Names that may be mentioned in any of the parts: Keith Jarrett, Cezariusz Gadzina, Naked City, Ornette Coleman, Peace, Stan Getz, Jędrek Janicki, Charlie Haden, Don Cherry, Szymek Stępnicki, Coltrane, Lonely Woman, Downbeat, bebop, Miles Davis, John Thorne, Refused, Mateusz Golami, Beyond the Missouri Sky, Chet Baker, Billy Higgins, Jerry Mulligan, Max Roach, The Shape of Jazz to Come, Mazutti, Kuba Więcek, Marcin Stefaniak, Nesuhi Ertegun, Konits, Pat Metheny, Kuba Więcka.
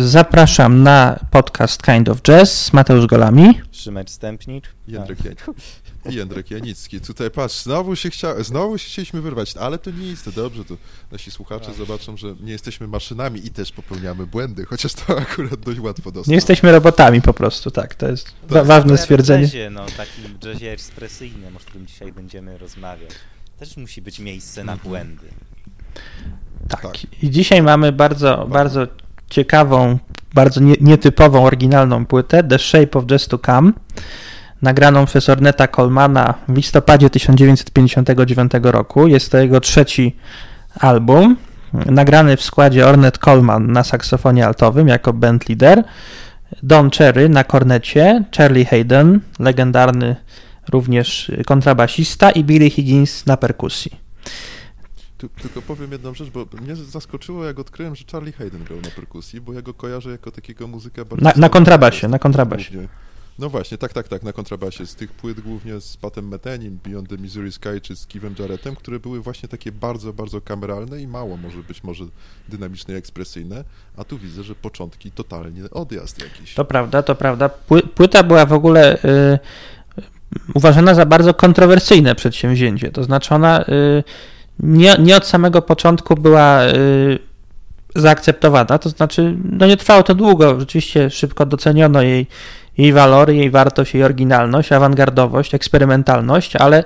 Zapraszam na podcast Kind of Jazz z Mateusz Golami. Szymek Stępnicki. Jędrek Janicki. Tutaj patrz, znowu się chcieliśmy wyrwać, ale to nic, to dobrze, to nasi słuchacze zobaczą, że nie jesteśmy maszynami i też popełniamy błędy, chociaż to akurat dość łatwo dostać. Nie jesteśmy robotami po prostu, tak, to jest ważne stwierdzenie. W jazzie, takim jazzie ekspresyjnym, o którym dzisiaj będziemy rozmawiać, też musi być miejsce na błędy. Tak. I dzisiaj mamy bardzo ciekawą, bardzo nietypową, oryginalną płytę The Shape of Jazz to Come, nagraną przez Ornette'a Colemana w listopadzie 1959 roku. Jest to jego trzeci album, nagrany w składzie Ornette Coleman na saksofonie altowym jako band leader, Don Cherry na kornecie, Charlie Haden, legendarny również kontrabasista, i Billy Higgins na perkusji. Tylko powiem jedną rzecz, bo mnie zaskoczyło, jak odkryłem, że Charlie Haden grał na perkusji, bo ja go kojarzę jako takiego muzyka bardzo... Na kontrabasie. No właśnie, tak, na kontrabasie. Z tych płyt głównie z Patem Methenym, Beyond the Missouri Sky czy z Keithem Jarrettem, które były właśnie takie bardzo, bardzo kameralne i mało może być może dynamiczne i ekspresyjne, a tu widzę, że początki totalnie odjazd jakiś. To prawda. Płyta była w ogóle uważana za bardzo kontrowersyjne przedsięwzięcie, to znaczy ona nie od samego początku była zaakceptowana, to znaczy nie trwało to długo, rzeczywiście szybko doceniono jej walor, jej wartość, jej oryginalność, awangardowość, eksperymentalność, ale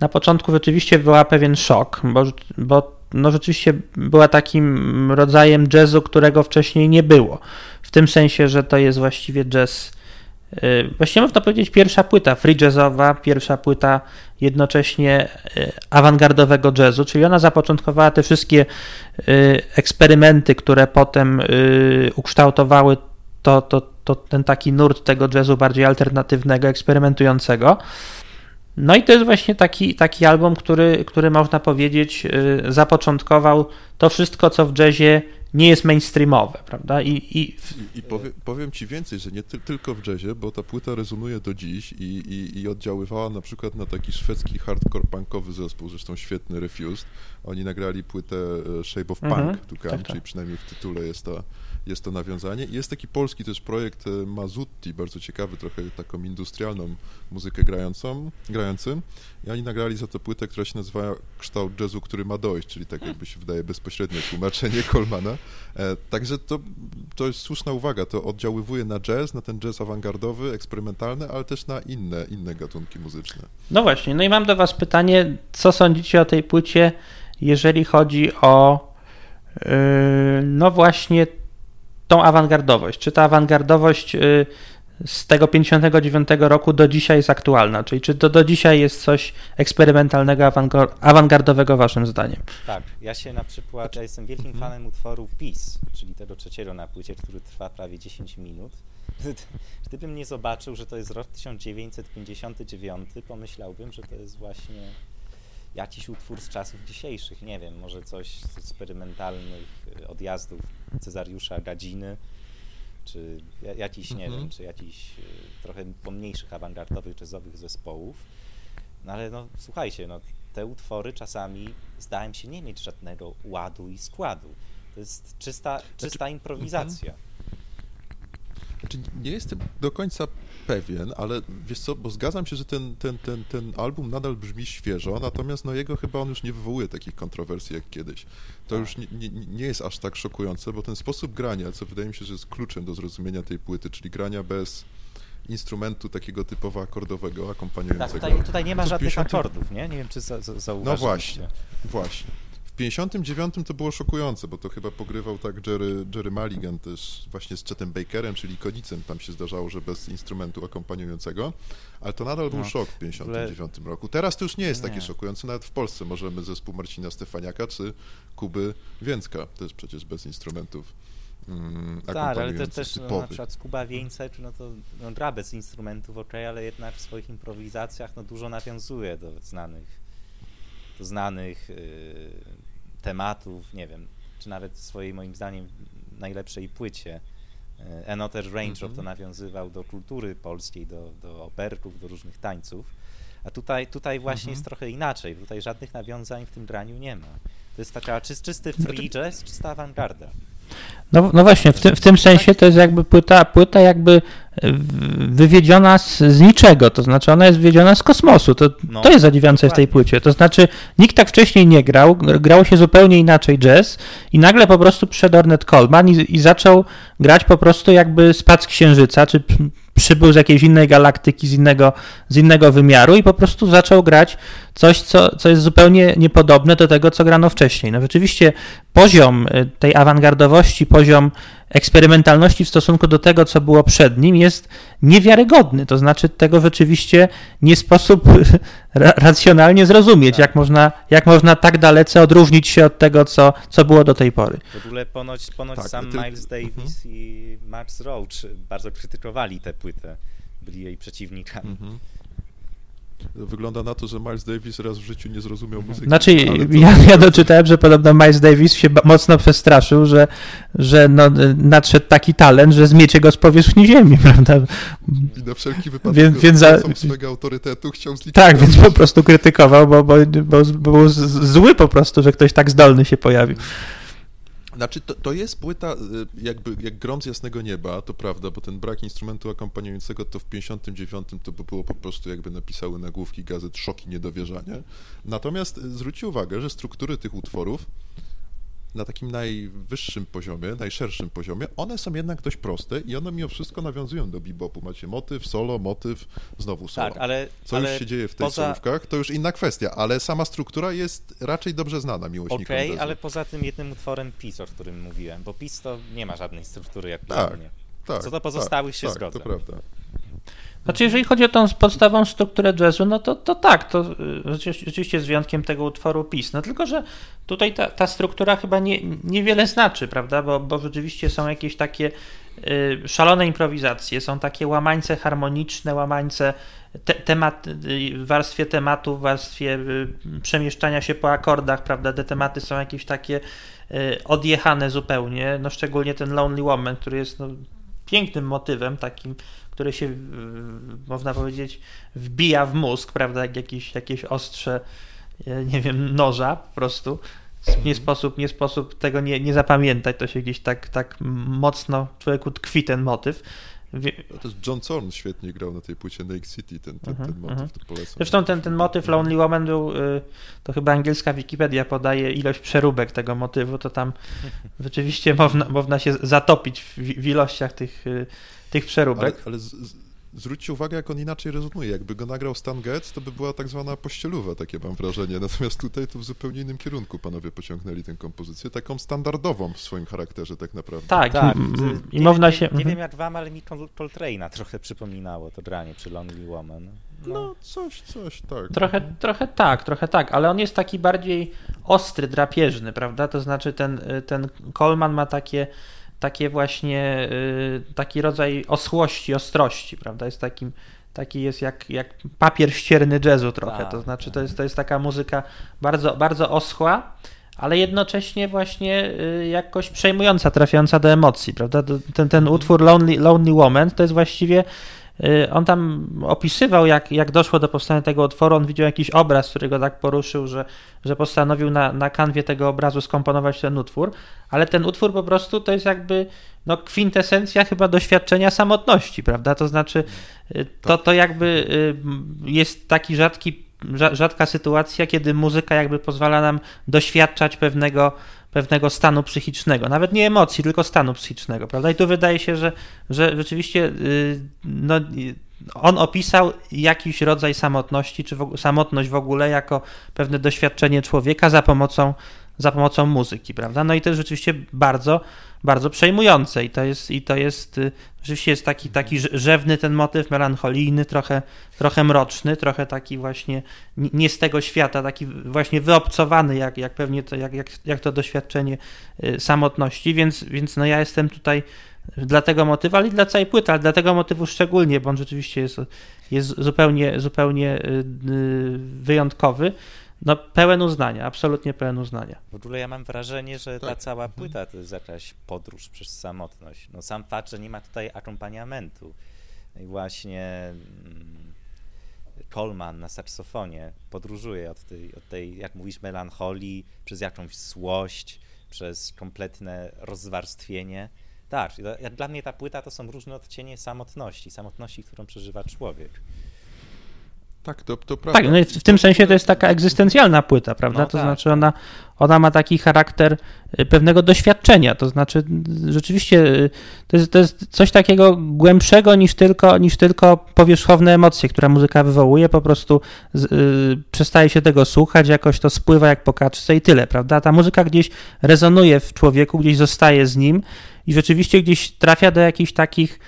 na początku rzeczywiście była pewien szok, bo rzeczywiście była takim rodzajem jazzu, którego wcześniej nie było. W tym sensie, że to jest właściwie jazz, właściwie można powiedzieć pierwsza płyta free jazzowa, pierwsza płyta jednocześnie awangardowego jazzu, czyli ona zapoczątkowała te wszystkie eksperymenty, które potem ukształtowały to ten taki nurt tego jazzu bardziej alternatywnego, eksperymentującego. No i to jest właśnie taki album, który można powiedzieć zapoczątkował to wszystko, co w jazzie nie jest mainstreamowe, prawda? Powiem ci więcej, że nie tylko w jazzie, bo ta płyta rezonuje do dziś i oddziaływała na przykład na taki szwedzki hardcore punkowy zespół, zresztą świetny, Refused. Oni nagrali płytę Shape of Punk, czyli przynajmniej w tytule jest to nawiązanie. Jest taki polski też projekt Mazutti, bardzo ciekawy, trochę taką industrialną muzykę grającym. I oni nagrali za to płytę, która się nazywa Kształt jazzu, który ma dojść, czyli tak jakby się wydaje bezpośrednie tłumaczenie Colemana. Także to jest słuszna uwaga, to oddziaływuje na jazz, na ten jazz awangardowy, eksperymentalny, ale też na inne gatunki muzyczne. No właśnie, no i mam do was pytanie, co sądzicie o tej płycie, jeżeli chodzi o właśnie tą awangardowość. Czy ta awangardowość z tego 59 roku do dzisiaj jest aktualna? Czyli czy to do dzisiaj jest coś eksperymentalnego, awangardowego waszym zdaniem? Tak, ja jestem wielkim fanem utworu Peace, czyli tego trzeciego na płycie, który trwa prawie 10 minut. Gdybym nie zobaczył, że to jest rok 1959, pomyślałbym, że to jest właśnie jakiś utwór z czasów dzisiejszych, nie wiem, może coś z eksperymentalnych odjazdów Cezariusza Gadziny, czy jakiś, nie wiem, trochę pomniejszych awangardowych jazzowych zespołów. No ale słuchajcie, te utwory czasami zdają się nie mieć żadnego ładu i składu. To jest czysta improwizacja. Znaczy, nie jestem do końca pewien, ale wiesz co, bo zgadzam się, że ten album nadal brzmi świeżo, natomiast jego chyba on już nie wywołuje takich kontrowersji jak kiedyś. To już nie jest aż tak szokujące, bo ten sposób grania, co wydaje mi się, że jest kluczem do zrozumienia tej płyty, czyli grania bez instrumentu takiego typowo akordowego, akompaniującego. Tak, tutaj nie ma żadnych akordów, nie? Nie wiem, czy zauważyliście. No właśnie. W 59 to było szokujące, bo to chyba pogrywał tak Jerry Mulligan też właśnie z Chetem Bakerem, czyli Konitsem, tam się zdarzało, że bez instrumentu akompaniującego, ale to nadal był szok w 59 roku. Teraz to już nie jest takie szokujące, nawet w Polsce możemy zespół Marcina Stefaniaka czy Kuby Więcka, też przecież bez instrumentów akompaniujących. Tak, ale to też na przykład Kuba Więcek, to gra bez instrumentów, okej, ale jednak w swoich improwizacjach dużo nawiązuje do znanych tematów, nie wiem, czy nawet w swojej, moim zdaniem, najlepszej płycie. Eno też Range to nawiązywał do kultury polskiej, do operków, do różnych tańców, a tutaj właśnie jest trochę inaczej, tutaj żadnych nawiązań w tym graniu nie ma. To jest taka czysty free jazz, czysta awangarda. No właśnie, w tym sensie to jest jakby płyta jakby wywiedziona z niczego, to znaczy ona jest wywiedziona z kosmosu, to jest zadziwiające w tej płycie, to znaczy nikt tak wcześniej nie grał, grało się zupełnie inaczej jazz i nagle po prostu przyszedł Ornette Coleman i zaczął grać po prostu jakby spadł z księżyca, czy przybył z jakiejś innej galaktyki, z innego wymiaru i po prostu zaczął grać coś, co jest zupełnie niepodobne do tego, co grano wcześniej. No rzeczywiście poziom tej awangardowości, poziom eksperymentalności w stosunku do tego, co było przed nim, jest niewiarygodny. To znaczy tego rzeczywiście nie sposób racjonalnie zrozumieć, jak można tak dalece odróżnić się od tego, co było do tej pory. W ogóle ponoć Miles Davis i Max Roach bardzo krytykowali tę płytę, byli jej przeciwnikami. Mhm. Wygląda na to, że Miles Davis raz w życiu nie zrozumiał muzyki. Znaczy, ja doczytałem, że podobno Miles Davis się mocno przestraszył, że nadszedł taki talent, że zmiecie go z powierzchni ziemi, prawda? I na wszelki wypadek swego autorytetu chciał zlikwidować. Tak, więc po prostu krytykował, bo był zły po prostu, że ktoś tak zdolny się pojawił. Znaczy, to jest płyta jakby jak grom z jasnego nieba, to prawda, bo ten brak instrumentu akompaniującego to w 59 to było po prostu jakby napisały nagłówki gazet szok i niedowierzanie. Natomiast zwróćcie uwagę, że struktury tych utworów na takim najwyższym poziomie, najszerszym poziomie, one są jednak dość proste i one mimo wszystko nawiązują do bebopu. Macie motyw, solo, motyw, znowu solo. Tak, ale już się dzieje w tych solówkach, to już inna kwestia, ale sama struktura jest raczej dobrze znana miłośnikom. Okej, ale poza tym jednym utworem Peace, o którym mówiłem, bo Peace to nie ma żadnej struktury jak dla mnie. Co do pozostałych się zgodzę. Tak, to prawda. Znaczy, jeżeli chodzi o tą podstawową strukturę jazzu, no to tak, to rzeczywiście z wyjątkiem tego utworu Peace. No tylko, że tutaj ta struktura chyba niewiele znaczy, prawda, bo rzeczywiście są jakieś takie szalone improwizacje, są takie łamańce harmoniczne, łamańce w warstwie tematów, w warstwie przemieszczania się po akordach, prawda, te tematy są jakieś takie odjechane zupełnie, no szczególnie ten Lonely Woman, który jest pięknym motywem takim, które się, można powiedzieć, wbija w mózg, prawda, jak jakieś ostrze, nie wiem, noża po prostu. Nie sposób tego nie zapamiętać, to się gdzieś tak mocno człowieku tkwi ten motyw. To jest John Thorne świetnie grał na tej płycie Naked City, ten motyw, to polecam. Zresztą ten motyw Lonely Woman był, to chyba angielska Wikipedia podaje ilość przeróbek tego motywu, to tam rzeczywiście można się zatopić w ilościach tych przeróbek. Ale zwróćcie uwagę, jak on inaczej rezonuje. Jakby go nagrał Stan Getz, to by była tak zwana pościelówa, takie mam wrażenie. Natomiast tutaj to w zupełnie innym kierunku panowie pociągnęli tę kompozycję, taką standardową w swoim charakterze tak naprawdę. Tak. I można się... Nie wiem jak wam, ale mi Coltrane'a trochę przypominało to granie przy Lonely Woman. No coś, tak. Trochę tak, ale on jest taki bardziej ostry, drapieżny, prawda? To znaczy ten Coleman ma takie właśnie, taki rodzaj osłości, ostrości, prawda, jest taki jest jak papier ścierny jazzu trochę, to znaczy to jest taka muzyka bardzo, bardzo oschła, ale jednocześnie właśnie jakoś przejmująca, trafiająca do emocji, prawda, ten utwór Lonely Woman to jest właściwie, on tam opisywał, jak doszło do powstania tego utworu, on widział jakiś obraz, który go tak poruszył, że postanowił na kanwie tego obrazu skomponować ten utwór, ale ten utwór po prostu to jest jakby kwintesencja chyba doświadczenia samotności, prawda? To znaczy to jakby jest taki rzadka sytuacja, kiedy muzyka jakby pozwala nam doświadczać pewnego stanu psychicznego, nawet nie emocji, tylko stanu psychicznego, prawda? I tu wydaje się, że rzeczywiście on opisał jakiś rodzaj samotności, czy samotność w ogóle jako pewne doświadczenie człowieka za pomocą muzyki, prawda? No i to jest rzeczywiście bardzo, bardzo przejmujące i to jest rzeczywiście jest taki rzewny ten motyw, melancholijny, trochę mroczny, trochę taki właśnie nie z tego świata, taki właśnie wyobcowany, jak pewnie to, jak to doświadczenie samotności, więc ja jestem tutaj dla tego motywu, ale i dla całej płyty, ale dla tego motywu szczególnie, bo on rzeczywiście jest zupełnie wyjątkowy. Pełen uznania, absolutnie pełen uznania. W ogóle ja mam wrażenie, że ta cała płyta to jest jakaś podróż przez samotność. Sam fakt, że nie ma tutaj akompaniamentu. I właśnie Coleman na saksofonie podróżuje od tej, jak mówisz, melancholii, przez jakąś złość, przez kompletne rozwarstwienie. Tak, dla mnie ta płyta to są różne odcienie samotności, którą przeżywa człowiek. Tak, to prawda. Tak, no w tym sensie to jest taka egzystencjalna płyta, prawda? No, to tak. Znaczy ona ma taki charakter pewnego doświadczenia, to znaczy rzeczywiście to jest coś takiego głębszego niż tylko powierzchowne emocje, które muzyka wywołuje, po prostu przestaje się tego słuchać, jakoś to spływa jak po kaczce i tyle, prawda? Ta muzyka gdzieś rezonuje w człowieku, gdzieś zostaje z nim i rzeczywiście gdzieś trafia do jakichś takich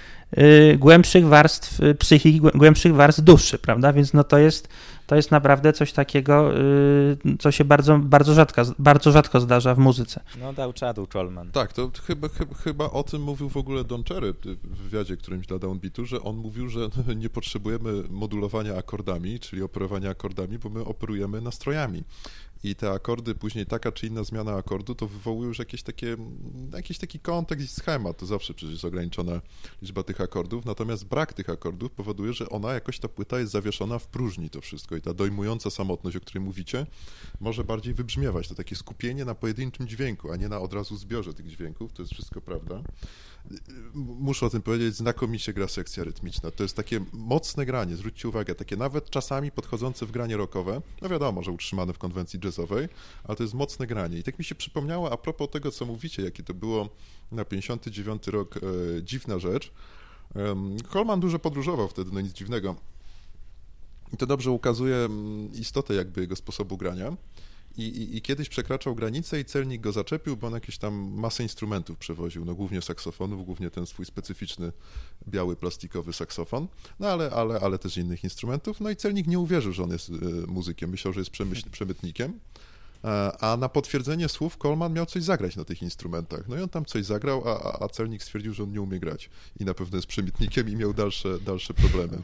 głębszych warstw psychiki, głębszych warstw duszy, prawda? Więc no to jest naprawdę coś takiego, co się bardzo rzadko zdarza w muzyce. No dał czadu Coleman. Tak, to chyba o tym mówił w ogóle Don Cherry w wywiadzie którymś dla Downbeatu, że on mówił, że nie potrzebujemy modulowania akordami, czyli operowania akordami, bo my operujemy nastrojami. I te akordy, później taka czy inna zmiana akordu, to wywołuje już jakiś taki kontekst i schemat. To zawsze przecież jest ograniczona liczba tych akordów, natomiast brak tych akordów powoduje, że ta płyta jest zawieszona w próżni to wszystko i ta dojmująca samotność, o której mówicie, może bardziej wybrzmiewać. To takie skupienie na pojedynczym dźwięku, a nie na od razu zbiorze tych dźwięków, to jest wszystko prawda. Muszę o tym powiedzieć, znakomicie gra sekcja rytmiczna. To jest takie mocne granie, zwróćcie uwagę, takie nawet czasami podchodzące w granie rockowe, no wiadomo, że utrzymane w konwencji jazzowej, ale to jest mocne granie. I tak mi się przypomniało a propos tego, co mówicie, jakie to było na 59 rok, dziwna rzecz. Coleman dużo podróżował wtedy, no nic dziwnego. I to dobrze ukazuje istotę jakby jego sposobu grania. I kiedyś przekraczał granicę i celnik go zaczepił, bo on jakieś tam masę instrumentów przewoził, no głównie saksofonów, głównie ten swój specyficzny biały plastikowy saksofon, no ale też innych instrumentów. No i celnik nie uwierzył, że on jest muzykiem, myślał, że jest przemytnikiem, a na potwierdzenie słów Coleman miał coś zagrać na tych instrumentach. No i on tam coś zagrał, a celnik stwierdził, że on nie umie grać i na pewno jest przemytnikiem i miał dalsze problemy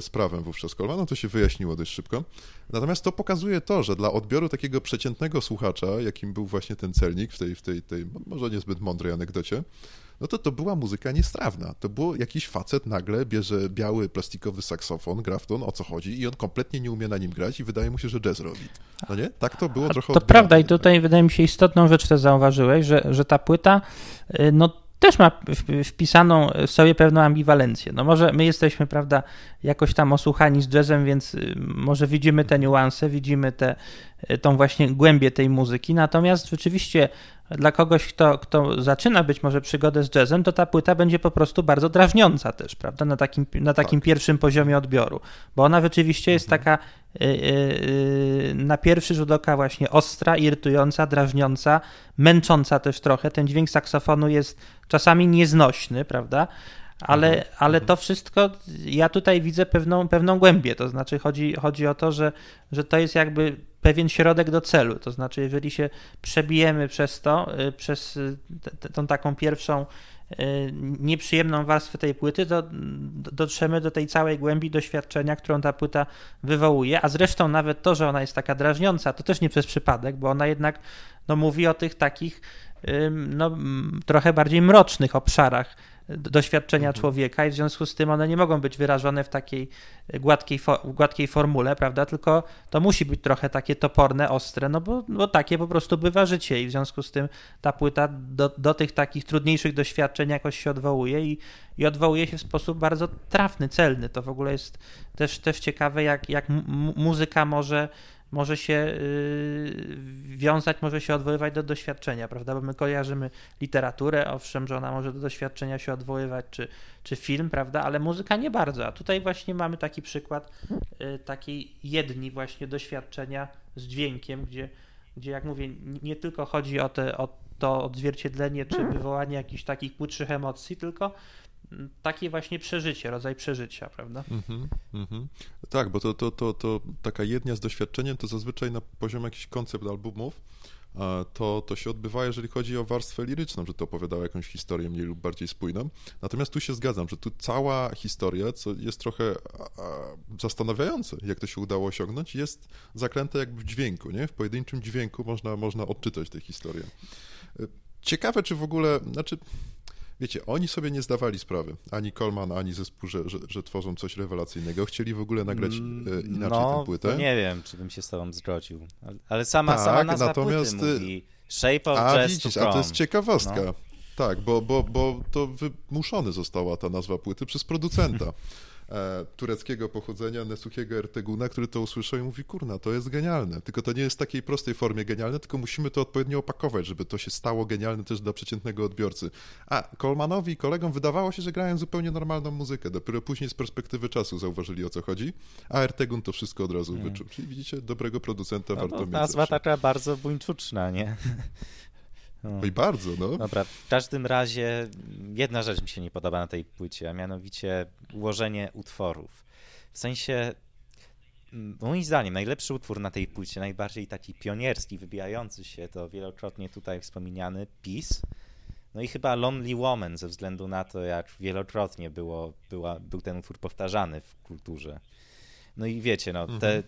z prawem wówczas Coleman. No to się wyjaśniło dość szybko. Natomiast to pokazuje to, że dla odbioru takiego przeciętnego słuchacza, jakim był właśnie ten celnik w tej może niezbyt mądrej anegdocie, no to była muzyka niestrawna. To było jakiś facet nagle bierze biały, plastikowy saksofon, gra w to, o co chodzi i on kompletnie nie umie na nim grać i wydaje mu się, że jazz robi. No nie? Tak to było trochę odbierane. To prawda i tutaj wydaje mi się istotną rzecz też zauważyłeś, że ta płyta też ma wpisaną w sobie pewną ambiwalencję. No może my jesteśmy, prawda, jakoś tam osłuchani z jazzem, więc może widzimy te niuanse, widzimy tą właśnie głębię tej muzyki, natomiast rzeczywiście dla kogoś, kto zaczyna być może przygodę z jazzem, to ta płyta będzie po prostu bardzo drażniąca też, prawda, na takim pierwszym poziomie odbioru, bo ona rzeczywiście jest taka na pierwszy rzut oka właśnie ostra, irytująca, drażniąca, męcząca też trochę. Ten dźwięk saksofonu jest czasami nieznośny, prawda? Ale to wszystko, ja tutaj widzę pewną głębię, to znaczy chodzi o to, że to jest jakby pewien środek do celu, to znaczy jeżeli się przebijemy przez to, przez tą taką pierwszą nieprzyjemną warstwę tej płyty, to dotrzemy do tej całej głębi doświadczenia, którą ta płyta wywołuje, a zresztą nawet to, że ona jest taka drażniąca, to też nie przez przypadek, bo ona jednak mówi o tych takich trochę bardziej mrocznych obszarach doświadczenia człowieka i w związku z tym one nie mogą być wyrażone w takiej gładkiej formule, prawda, tylko to musi być trochę takie toporne, ostre, bo takie po prostu bywa życie i w związku z tym ta płyta do tych takich trudniejszych doświadczeń jakoś się odwołuje i odwołuje się w sposób bardzo trafny, celny. To w ogóle jest też ciekawe, jak muzyka może się wiązać, może się odwoływać do doświadczenia, prawda? Bo my kojarzymy literaturę, owszem, że ona może do doświadczenia się odwoływać, czy film, prawda? Ale muzyka nie bardzo. A tutaj właśnie mamy taki przykład takiej jedni właśnie doświadczenia z dźwiękiem, gdzie jak mówię, nie tylko chodzi o to odzwierciedlenie czy wywołanie jakichś takich płytszych emocji, tylko takie właśnie przeżycie, rodzaj przeżycia, prawda? Tak, bo to taka jednia z doświadczeniem to zazwyczaj na poziomie jakichś koncept albumów to się odbywa, jeżeli chodzi o warstwę liryczną, że to opowiadało jakąś historię mniej lub bardziej spójną. Natomiast tu się zgadzam, że tu cała historia, co jest trochę zastanawiające, jak to się udało osiągnąć, jest zaklęta jakby w dźwięku, nie? W pojedynczym dźwięku można odczytać tę historię. Ciekawe, czy w ogóle, wiecie, oni sobie nie zdawali sprawy, ani Coleman, ani zespół, że tworzą coś rewelacyjnego. Chcieli w ogóle nagrać inaczej tę płytę. No, nie wiem, czy bym się z tobą zgodził, ale sama nazwa płyty mówi, Shape of Jazz widzisz, to Come. A to jest ciekawostka. No. Tak, bo to wymuszony została ta nazwa płyty przez producenta tureckiego pochodzenia Nesuhiego Erteguna, który to usłyszał i mówi, kurna, to jest genialne. Tylko to nie jest w takiej prostej formie genialne, tylko musimy to odpowiednio opakować, żeby to się stało genialne też dla przeciętnego odbiorcy. A Colemanowi i kolegom wydawało się, że grają zupełnie normalną muzykę. Dopiero później z perspektywy czasu zauważyli, o co chodzi, a Ertegun to wszystko od razu wyczuł. Czyli widzicie, dobrego producenta warto mieć. Nazwa zawsze taka bardzo buńczuczna, nie? No. I bardzo, no. Dobra, w każdym razie jedna rzecz mi się nie podoba na tej płycie, a mianowicie ułożenie utworów. W sensie, moim zdaniem, najlepszy utwór na tej płycie, najbardziej taki pionierski, wybijający się, to wielokrotnie tutaj wspomniany Peace, no i chyba Lonely Woman, ze względu na to, jak wielokrotnie był ten utwór powtarzany w kulturze. No i wiecie, no, te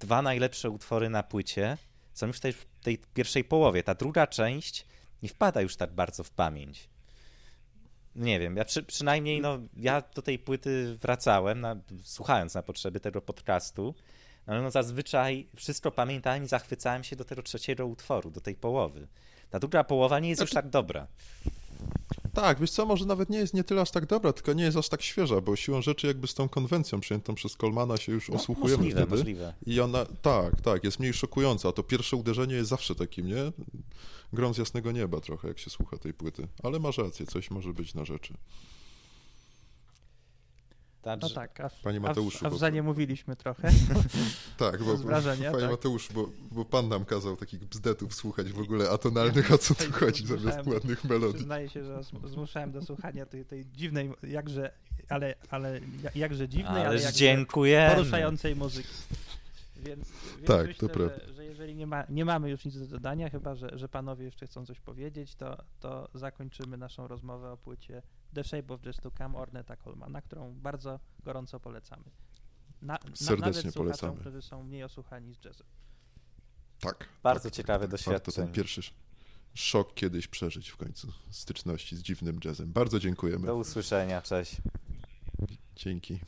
dwa najlepsze utwory na płycie są już w tej pierwszej połowie. Ta druga część nie wpada już tak bardzo w pamięć. Nie wiem, ja przynajmniej ja do tej płyty wracałem, słuchając na potrzeby tego podcastu, ale zazwyczaj wszystko pamiętałem i zachwycałem się do tego trzeciego utworu, do tej połowy. Ta druga połowa nie jest już tak dobra. Tak, wiesz co, może nawet nie jest nie tyle aż tak dobra, tylko nie jest aż tak świeża, bo siłą rzeczy jakby z tą konwencją przyjętą przez Colemana się już osłuchujemy możliwe. I ona, tak, jest mniej szokująca, a to pierwsze uderzenie jest zawsze takim, nie? Grom z jasnego nieba trochę, jak się słucha tej płyty, ale masz rację, coś może być na rzeczy. No tak, Panie Mateuszu, a nie mówiliśmy trochę. Tak, bo Panie tak. Mateuszu, bo Pan nam kazał takich bzdetów słuchać w ogóle atonalnych, o co tu chodzi, zamiast ładnych melodii. Przyznaję się, że zmuszałem do słuchania tej dziwnej, jakże, ale jakże dziwnej, ale jakże poruszającej muzyki. Więc tak, myślę, to prawda. Że jeżeli nie mamy już nic do dodania, chyba że panowie jeszcze chcą coś powiedzieć, to zakończymy naszą rozmowę o płycie The Shape of Jazz to Come Ornetta Colemana, którą bardzo gorąco polecamy. Serdecznie nawet polecamy. Słuchaczom, którzy są mniej osłuchani z jazzem. Tak. Bardzo ciekawe doświadczenie. To ten pierwszy szok kiedyś przeżyć w końcu, styczności z dziwnym jazzem. Bardzo dziękujemy. Do usłyszenia, cześć. Dzięki.